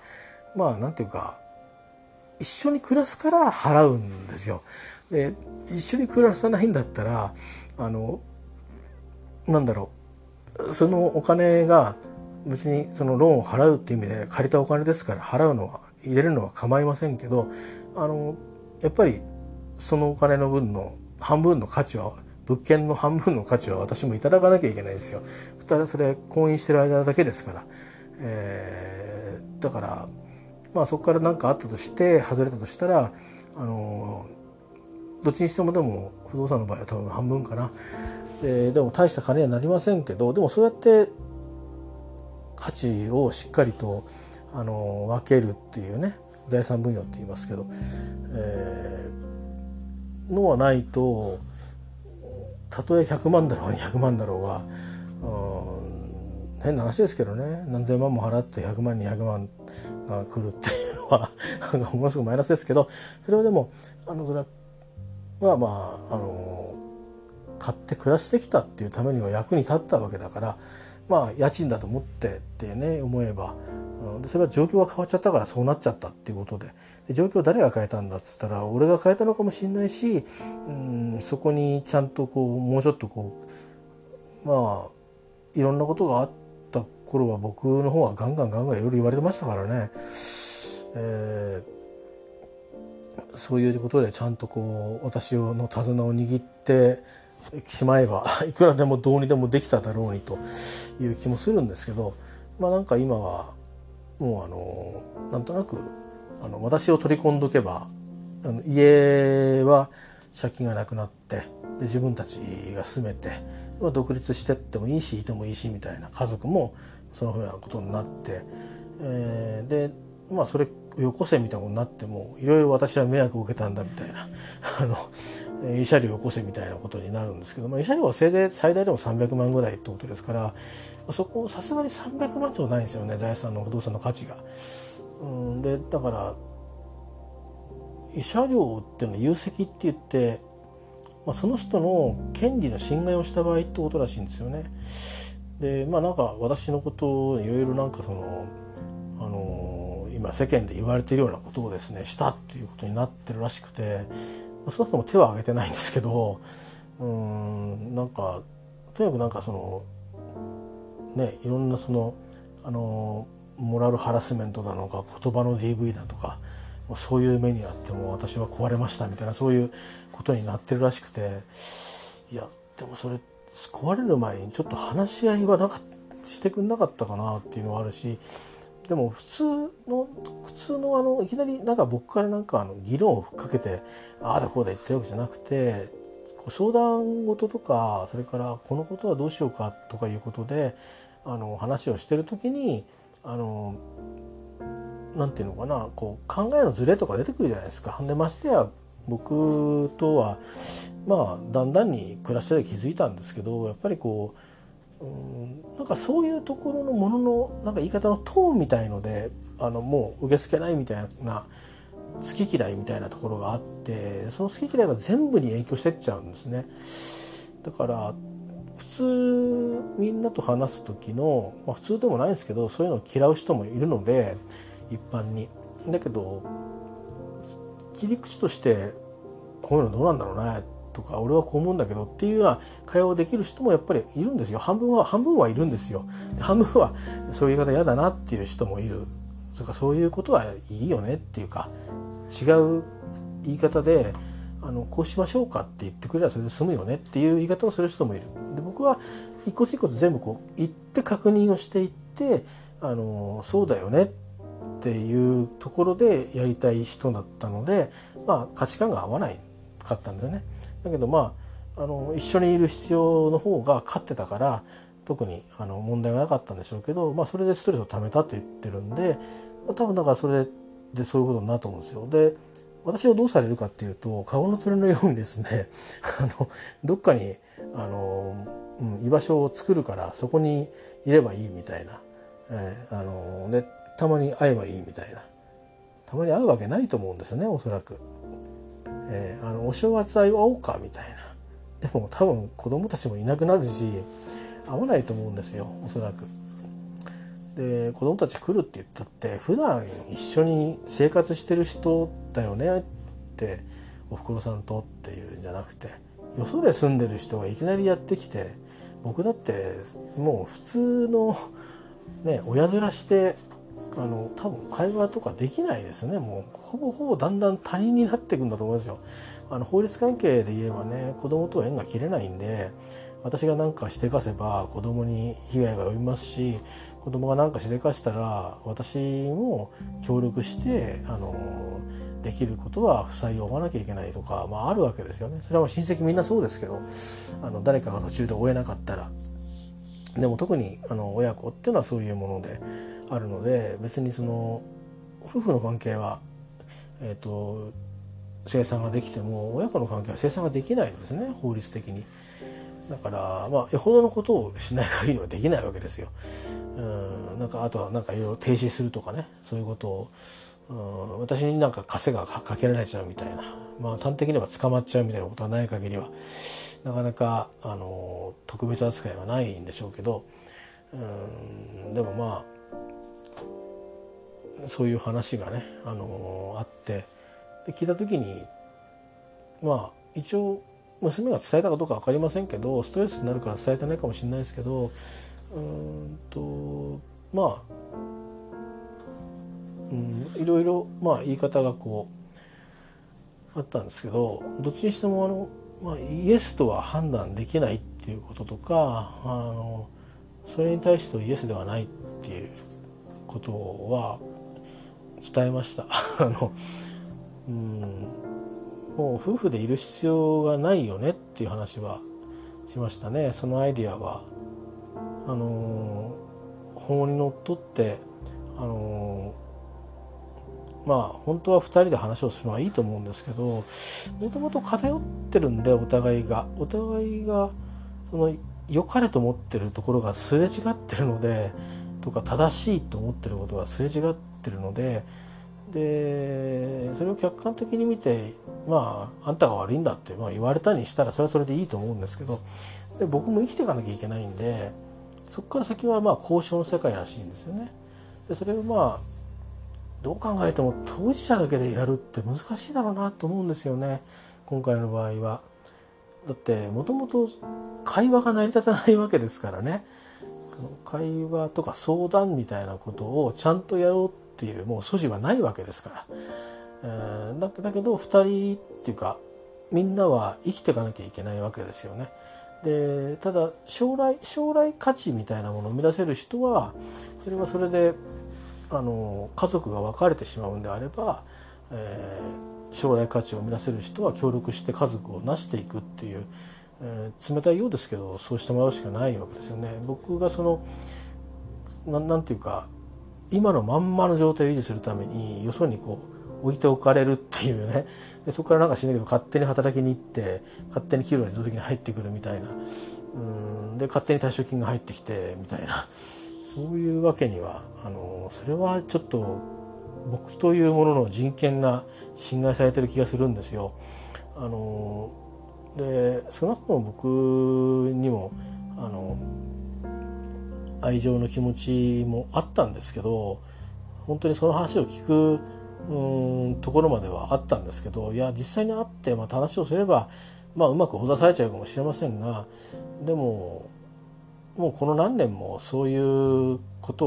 まあなんていうか一緒に暮らすから払うんですよ。で一緒に暮らさないんだったらなんだろう、そのお金が別にそのローンを払うっていう意味で借りたお金ですから、払うのは入れるのは構いませんけど、やっぱりそのお金の分の半分の価値は、物件の半分の価値は私もいただかなきゃいけないんですよ。ただそれ婚姻してる間だけですから、だから、まあ、そこから何かあったとして外れたとしたら、どっちにしてもでも不動産の場合は多分半分かな、でも大した金にはなりませんけど、でもそうやって価値をしっかりと分けるっていうね、財産分与って言いますけど、のはないと、たとえ100万だろうが200万だろうが、変な話ですけどね、何千万も払って100万200万が来るっていうのはものすごくマイナスですけど、それはでもそれはまあ買って暮らしてきたっていうためには役に立ったわけだから、まあ家賃だと思ってってね思えば、それは状況が変わっちゃったからそうなっちゃったっていうことで、状況を誰が変えたんだっつったら俺が変えたのかもしれないし、そこにちゃんとこうもうちょっとこう、まあいろんなことがあった頃は僕の方はガンガンいろいろ言われてましたからね、そういうことでちゃんとこう私の手綱を握ってしまえばいくらでもどうにでもできただろうにという気もするんですけど、まあなんか今はもうなんとなく私を取り込んどけば家は借金がなくなって、で自分たちが住めて、まあ、独立してってもいいしいてもいいしみたいな、家族もそのふうなことになって、でまあそれよこせみたいなことになっても、いろいろ私は迷惑を受けたんだみたいな慰謝料をよこせみたいなことになるんですけど、まあ、慰謝料は最大でも300万ぐらいってことですから、そこさすがに300万とはないんですよね、財産の不動産の価値が。でだから慰謝料っていうのは有責って言って、まあ、その人の権利の侵害をした場合ってことらしいんですよね。でまあなんか私のことをいろいろなんか今世間で言われているようなことをですねしたっていうことになってるらしくて、少なくとも手は挙げてないんですけど、なんかとにかくなんかそのね、いろんなそのモラルハラスメントなのか言葉の DV だとかそういう目にあっても私は壊れましたみたいな、そういうことになってるらしくて、いやでもそれ壊れる前にちょっと話し合いはしてくんなかったかなっていうのはあるし、でも普通のいきなりなんか僕からなんか議論をふっかけてああだこうだ言ったわけじゃなくて、相談事とかそれからこのことはどうしようかとかいうことで話をしてる時になんていうのかな、こう考えのズレとか出てくるじゃないですか。でましてや僕とはまあだんだんに暮らしてて気づいたんですけど、やっぱりこう、なんかそういうところのもののなんか言い方のトーンみたいのでもう受け付けないみたいな、好き嫌いみたいなところがあって、その好き嫌いが全部に影響してっちゃうんですね。だから普通みんなと話す時の、まあ、普通でもないんですけど、そういうのを嫌う人もいるので一般に、だけど切り口としてこういうのどうなんだろうねとか、俺はこう思うんだけどっていうような会話をできる人もやっぱりいるんですよ。半分はいるんですよ。半分はそういう言い方嫌だなっていう人もいる。それからそういうことはいいよねっていうか、違う言い方でこうしましょうかって言ってくれればそれで済むよねっていう言い方をする人もいる。で僕は一個一個全部こう言って確認をしていって、そうだよねっていうところでやりたい人だったので、まあ価値観が合わないかったんですよね。だけどまあ一緒にいる必要の方が勝ってたから、特に問題がなかったんでしょうけど、まあ、それでストレスを溜めたって言ってるんで、まあ、多分だからそれでそういうことになると思うんですよ。で私はどうされるかっていうと、顔の鳥のようにですねどっかに居場所を作るからそこにいればいいみたいな、でたまに会えばいいみたいな、たまに会うわけないと思うんですよねおそらく。お正月会おうかみたいな、でも多分子供たちもいなくなるし会わないと思うんですよおそらく。で子供たち来るって言ったって普段一緒に生活してる人だよねって、おふくろさんとっていうんじゃなくて、よそで住んでる人がいきなりやってきて、僕だってもう普通のね親面して多分会話とかできないですね。もうほぼだんだん他人になっていくんだと思うんですよ。法律関係で言えばね、子供とは縁が切れないんで、私が何かしでかせば子供に被害が及びますし、子供が何かしでかしたら私も協力してできることは負債を負わなきゃいけないとか、まあ、あるわけですよね。それは親戚みんなそうですけど、誰かが途中で追えなかったら。でも特に親子っていうのはそういうものであるので、別にその夫婦の関係は清算ができても親子の関係は清算ができないんですね法律的に。だからまあよほどのことをしない限りはできないわけですよ。なんかあとはなんかいろいろ停止するとかね、そういうことを私になんか枷がかけられちゃうみたいな、まあ端的には捕まっちゃうみたいなことはない限りはなかなか特別扱いはないんでしょうけど、でもまあそういう話がねあって、で聞いた時にまあ一応娘が伝えたかどうか分かりませんけど、ストレスになるから伝えてないかもしれないですけど、まあ、いろいろ、まあ、言い方がこうあったんですけど、どっちにしてもまあ、イエスとは判断できないっていうこととか、それに対してイエスではないっていうことは伝えました。もう夫婦でいる必要がないよねっていう話はしましたね。そのアイディアは法にのっとってまあ本当は2人で話をするのはいいと思うんですけど、もともと偏ってるんで、お互いがその良かれと思ってるところがすれ違ってるので、とか正しいと思ってることがすれ違ってるので。でそれを客観的に見て、まああんたが悪いんだって、まあ、言われたにしたらそれはそれでいいと思うんですけど、で僕も生きていかなきゃいけないんで、そこから先はまあ交渉の世界らしいんですよね。でそれをまあどう考えても当事者だけでやるって難しいだろうなと思うんですよね、今回の場合は。だってもともと会話が成り立たないわけですからね、会話とか相談みたいなことをちゃんとやろうっていうもう素地はないわけですから。だけど2人っていうかみんなは生きていかなきゃいけないわけですよね。でただ将来価値みたいなものを生み出せる人はそれはそれで家族が別れてしまうんであれば、将来価値を生み出せる人は協力して家族を成していくっていう、冷たいようですけどそうしてもらうしかないわけですよね。僕がそのなんていうか今のまんまの状態を維持するためによそにこう置いておかれるっていうね。でそこからなんかしないけど勝手に働きに行って勝手に給料が自動的に入ってくるみたいな、で勝手に退職金が入ってきてみたいな、そういうわけにはそれはちょっと僕というものの人権が侵害されてる気がするんですよ。で少なくとも僕にも愛情の気持ちもあったんですけど、本当にその話を聞くところまではあったんですけど、いや実際に会ってまた話をすれば、うまくほだされちゃうかもしれませんが、でももうこの何年もそういうこと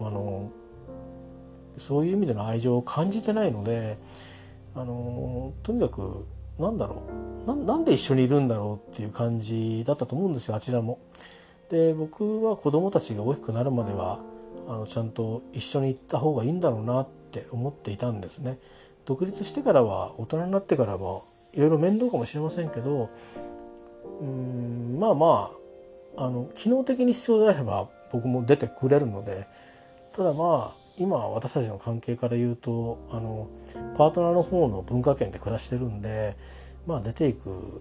をそういう意味での愛情を感じてないので、とにかくなんで一緒にいるんだろうっていう感じだったと思うんですよ、あちらも。で僕は子供たちが大きくなるまではちゃんと一緒に行った方がいいんだろうなって思っていたんですね。独立してからは大人になってからはいろいろ面倒かもしれませんけど、機能的に必要であれば僕も出てくれるので。ただ今私たちの関係から言うとパートナーの方の文化圏で暮らしてるんで、出ていく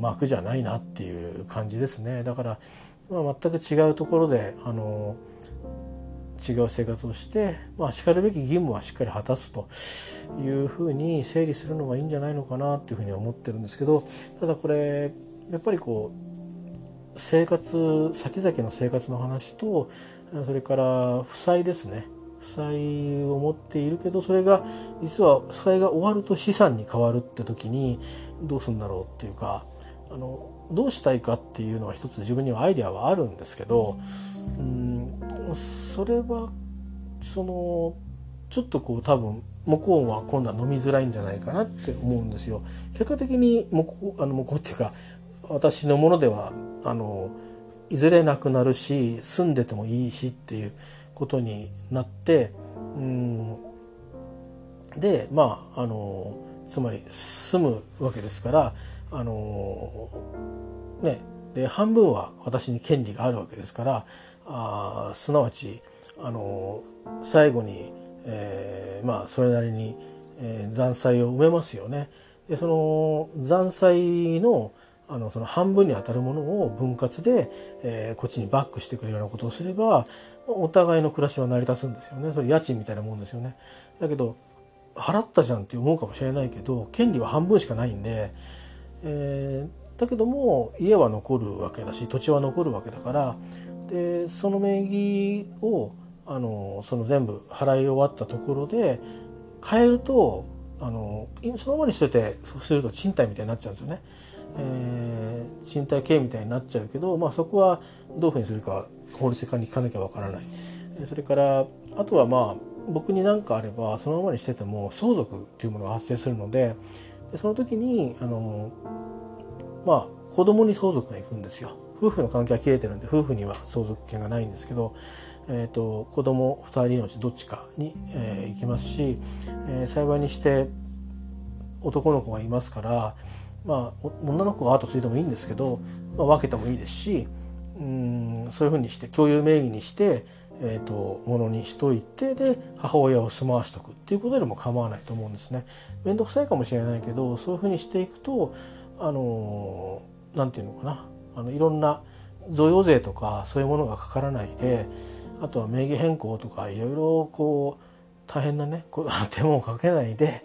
幕じゃないなっていう感じですね。だから、全く違うところで違う生活をして、しかるべき義務はしっかり果たすというふうに整理するのがいいんじゃないのかなというふうに思ってるんですけど、ただこれやっぱりこう先々の生活の話と、それから負債ですね。負債を持っているけど、それが実は負債が終わると資産に変わるって時にどうするんだろうっていうか、どうしたいかっていうのは一つ自分にはアイデアはあるんですけど、それはちょっと多分向こうは今度は飲みづらいんじゃないかなって思うんですよ。結果的に向こうっていうか私のものではいずれなくなるし住んでてもいいしっていうことになって、でつまり住むわけですからで半分は私に権利があるわけですから、すなわち最後に、それなりに、残債を埋めますよね。でその残債のその半分に当たるものを分割で、こっちにバックしてくるようなことをすればお互いの暮らしは成り立つんですよね。それ家賃みたいなもんですよね。だけど払ったじゃんって思うかもしれないけど権利は半分しかないんで、だけども家は残るわけだし土地は残るわけだから、でその名義を全部払い終わったところで変えるとそのままにしててそうすると賃貸みたいになっちゃうんですよね。賃貸系みたいになっちゃうけど、そこはどういうふうにするか法律家に聞かなきゃわからない。それからあとは僕に何かあればそのままにしてても相続っていうものが発生するので、その時に子供に相続がいくんですよ。夫婦の関係は切れてるんで夫婦には相続権がないんですけど、子供2人のうちどっちかに、行きますし、幸いにして男の子がいますから。女の子が後継いでもいいんですけど、分けてもいいですし、そういうふうにして共有名義にして、ものにしといて、で母親を住まわしとくっていうことでも構わないと思うんですね。面倒くさいかもしれないけどそういうふうにしていくといろんな贈与税とかそういうものがかからないで、あとは名義変更とかいろいろ大変なね手間をかけないで。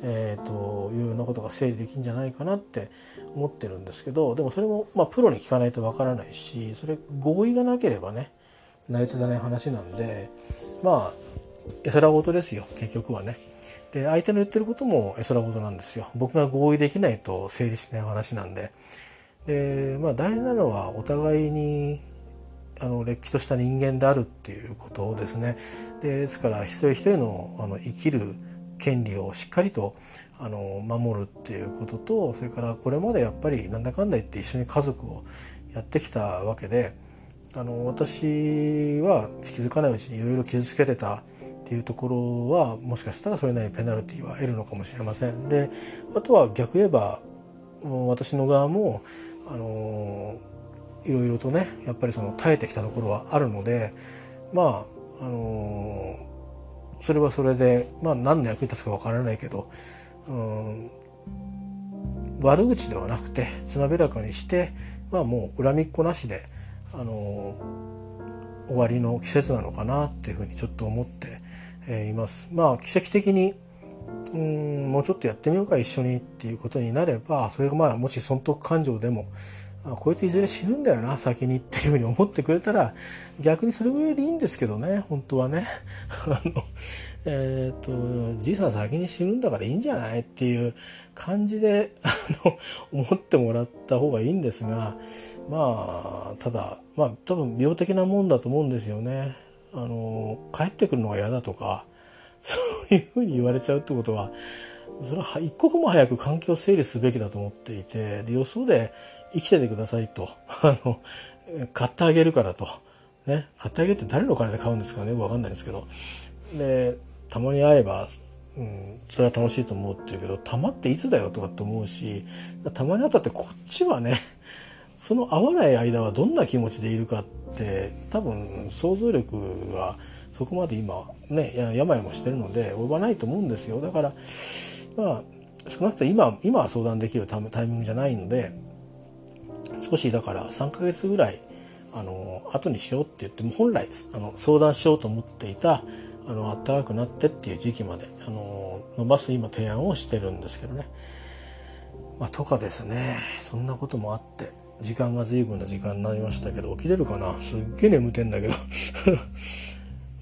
いうようなことが整理できるんじゃないかなって思ってるんですけど、でもそれもプロに聞かないとわからないし、それ合意がなければね、成り立たない話なんで、まあ絵空事ですよ結局はね。で相手の言ってることも絵空事なんですよ。僕が合意できないと成立しない話なんで。でまあ大事なのはお互いにれっきとした人間であるっていうことですね。ですから一人一人の生きる権利をしっかりと守るっていうことと、それからこれまでやっぱりなんだかんだ言って一緒に家族をやってきたわけで、私は気づかないうちにいろいろ傷つけてたっていうところはもしかしたらそれなりにペナルティは得るのかもしれません。であとは逆言えば私の側もいろいろとねやっぱり耐えてきたところはあるので、まあそれはそれで、まあ、何の役に立つか分からないけど、悪口ではなくてつまびらかにして、まあ、もう恨みっこなしで、終わりの季節なのかなっていうふうにちょっと思って、います。まあ奇跡的にもうちょっとやってみようか一緒にっていうことになれば、それがまあもし損得感情でもこいついずれ死ぬんだよな先にっていうふうに思ってくれたら逆にそれぐらいでいいんですけどね、本当はねじいさん先に死ぬんだからいいんじゃないっていう感じで思ってもらった方がいいんですが、まあただまあ多分病的なもんだと思うんですよね。帰ってくるのが嫌だとかそういうふうに言われちゃうってことは、それは一刻も早く環境を整理すべきだと思っていて、でよそで生きててくださいと買ってあげるからと、ね、買ってあげるって誰のお金で買うんですかね、よく分かんないんですけど、でたまに会えば、それは楽しいと思うって言うけど、たまっていつだよとかって思うし、たまに会ったってこっちはねその会わない間はどんな気持ちでいるかって多分想像力がそこまで今ね病もしてるので及ばないと思うんですよ。だからまあ少なくとも今は相談できるタイミングじゃないので、少しだから3ヶ月ぐらい後にしようって言っても、本来相談しようと思っていた暖かくなってっていう時期まで伸ばす今提案をしてるんですけどね。まあとかですね、そんなこともあって時間が随分な時間になりましたけど、起きれるかな、すっげえ眠てんだけど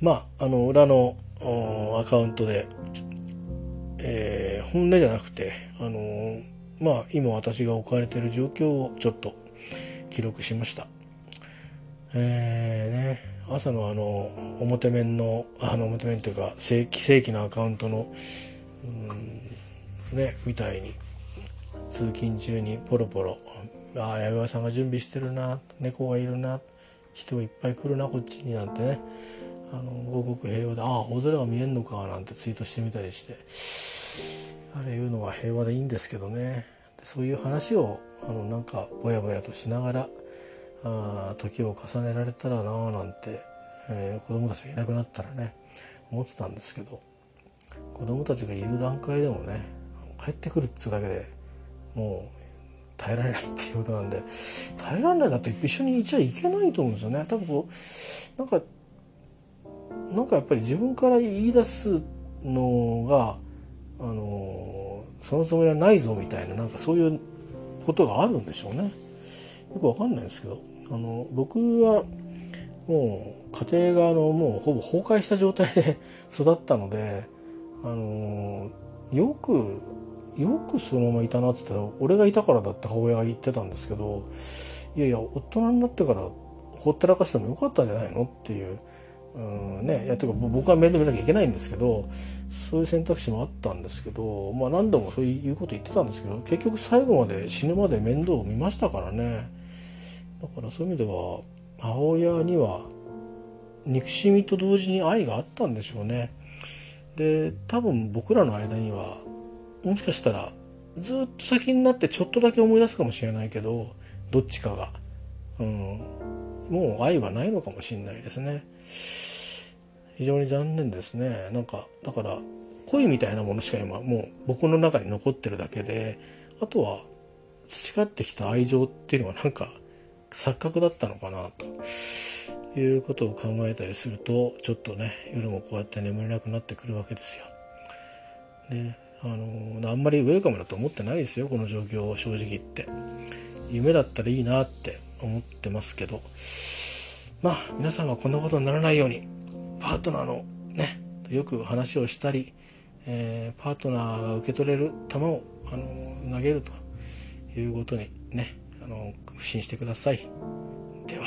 まあ裏のアカウントで本音じゃなくてまあ今私が置かれている状況をちょっと記録しました。ね、朝の表面の表面というか正規のアカウントのねみたいに通勤中にポロポロ「ああやぶやさんが準備してるな、猫がいるな、人いっぱい来るなこっちに」なんてね。五穀平和で、ああ大空が見えんのかなんてツイートしてみたりして、あれいうのは平和でいいんですけどね。でそういう話をなんかぼやぼやとしながら時を重ねられたらなあなんて、子供たちがいなくなったらね思ってたんですけど、子供たちがいる段階でもね帰ってくるっていうだけでもう耐えられないっていうことなんで、耐えられないだって一緒にいちゃいけないと思うんですよね。多分こうなんかやっぱり自分から言い出すのがそのつもりはないぞみたいな、なんかそういうことがあるんでしょうね。よくわかんないですけど、僕はもう家庭がもうほぼ崩壊した状態で育ったので、よくそのままいたなって言ったら、俺がいたからだって母親が言ってたんですけど、いやいや大人になってからほったらかしてもよかったんじゃないのっていう。いやというか僕は面倒見なきゃいけないんですけど、そういう選択肢もあったんですけど、まあ、何度もそういうこと言ってたんですけど、結局最後まで死ぬまで面倒を見ましたからね。だからそういう意味では母親には憎しみと同時に愛があったんでしょうね。で多分僕らの間にはもしかしたらずっと先になってちょっとだけ思い出すかもしれないけど、どっちかが、もう愛はないのかもしれないですね。非常に残念ですね。なんかだから恋みたいなものしか今もう僕の中に残ってるだけで、あとは培ってきた愛情っていうのはなんか錯覚だったのかなということを考えたりすると、ちょっとね夜もこうやって眠れなくなってくるわけですよ。ね、あんまりウェルカムだと思ってないですよこの状況を、正直言って。夢だったらいいなって思ってますけど、まあ皆さんはこんなことにならないようにパートナーのねよく話をしたり、パートナーが受け取れる球を投げるということにね、不信してください。では。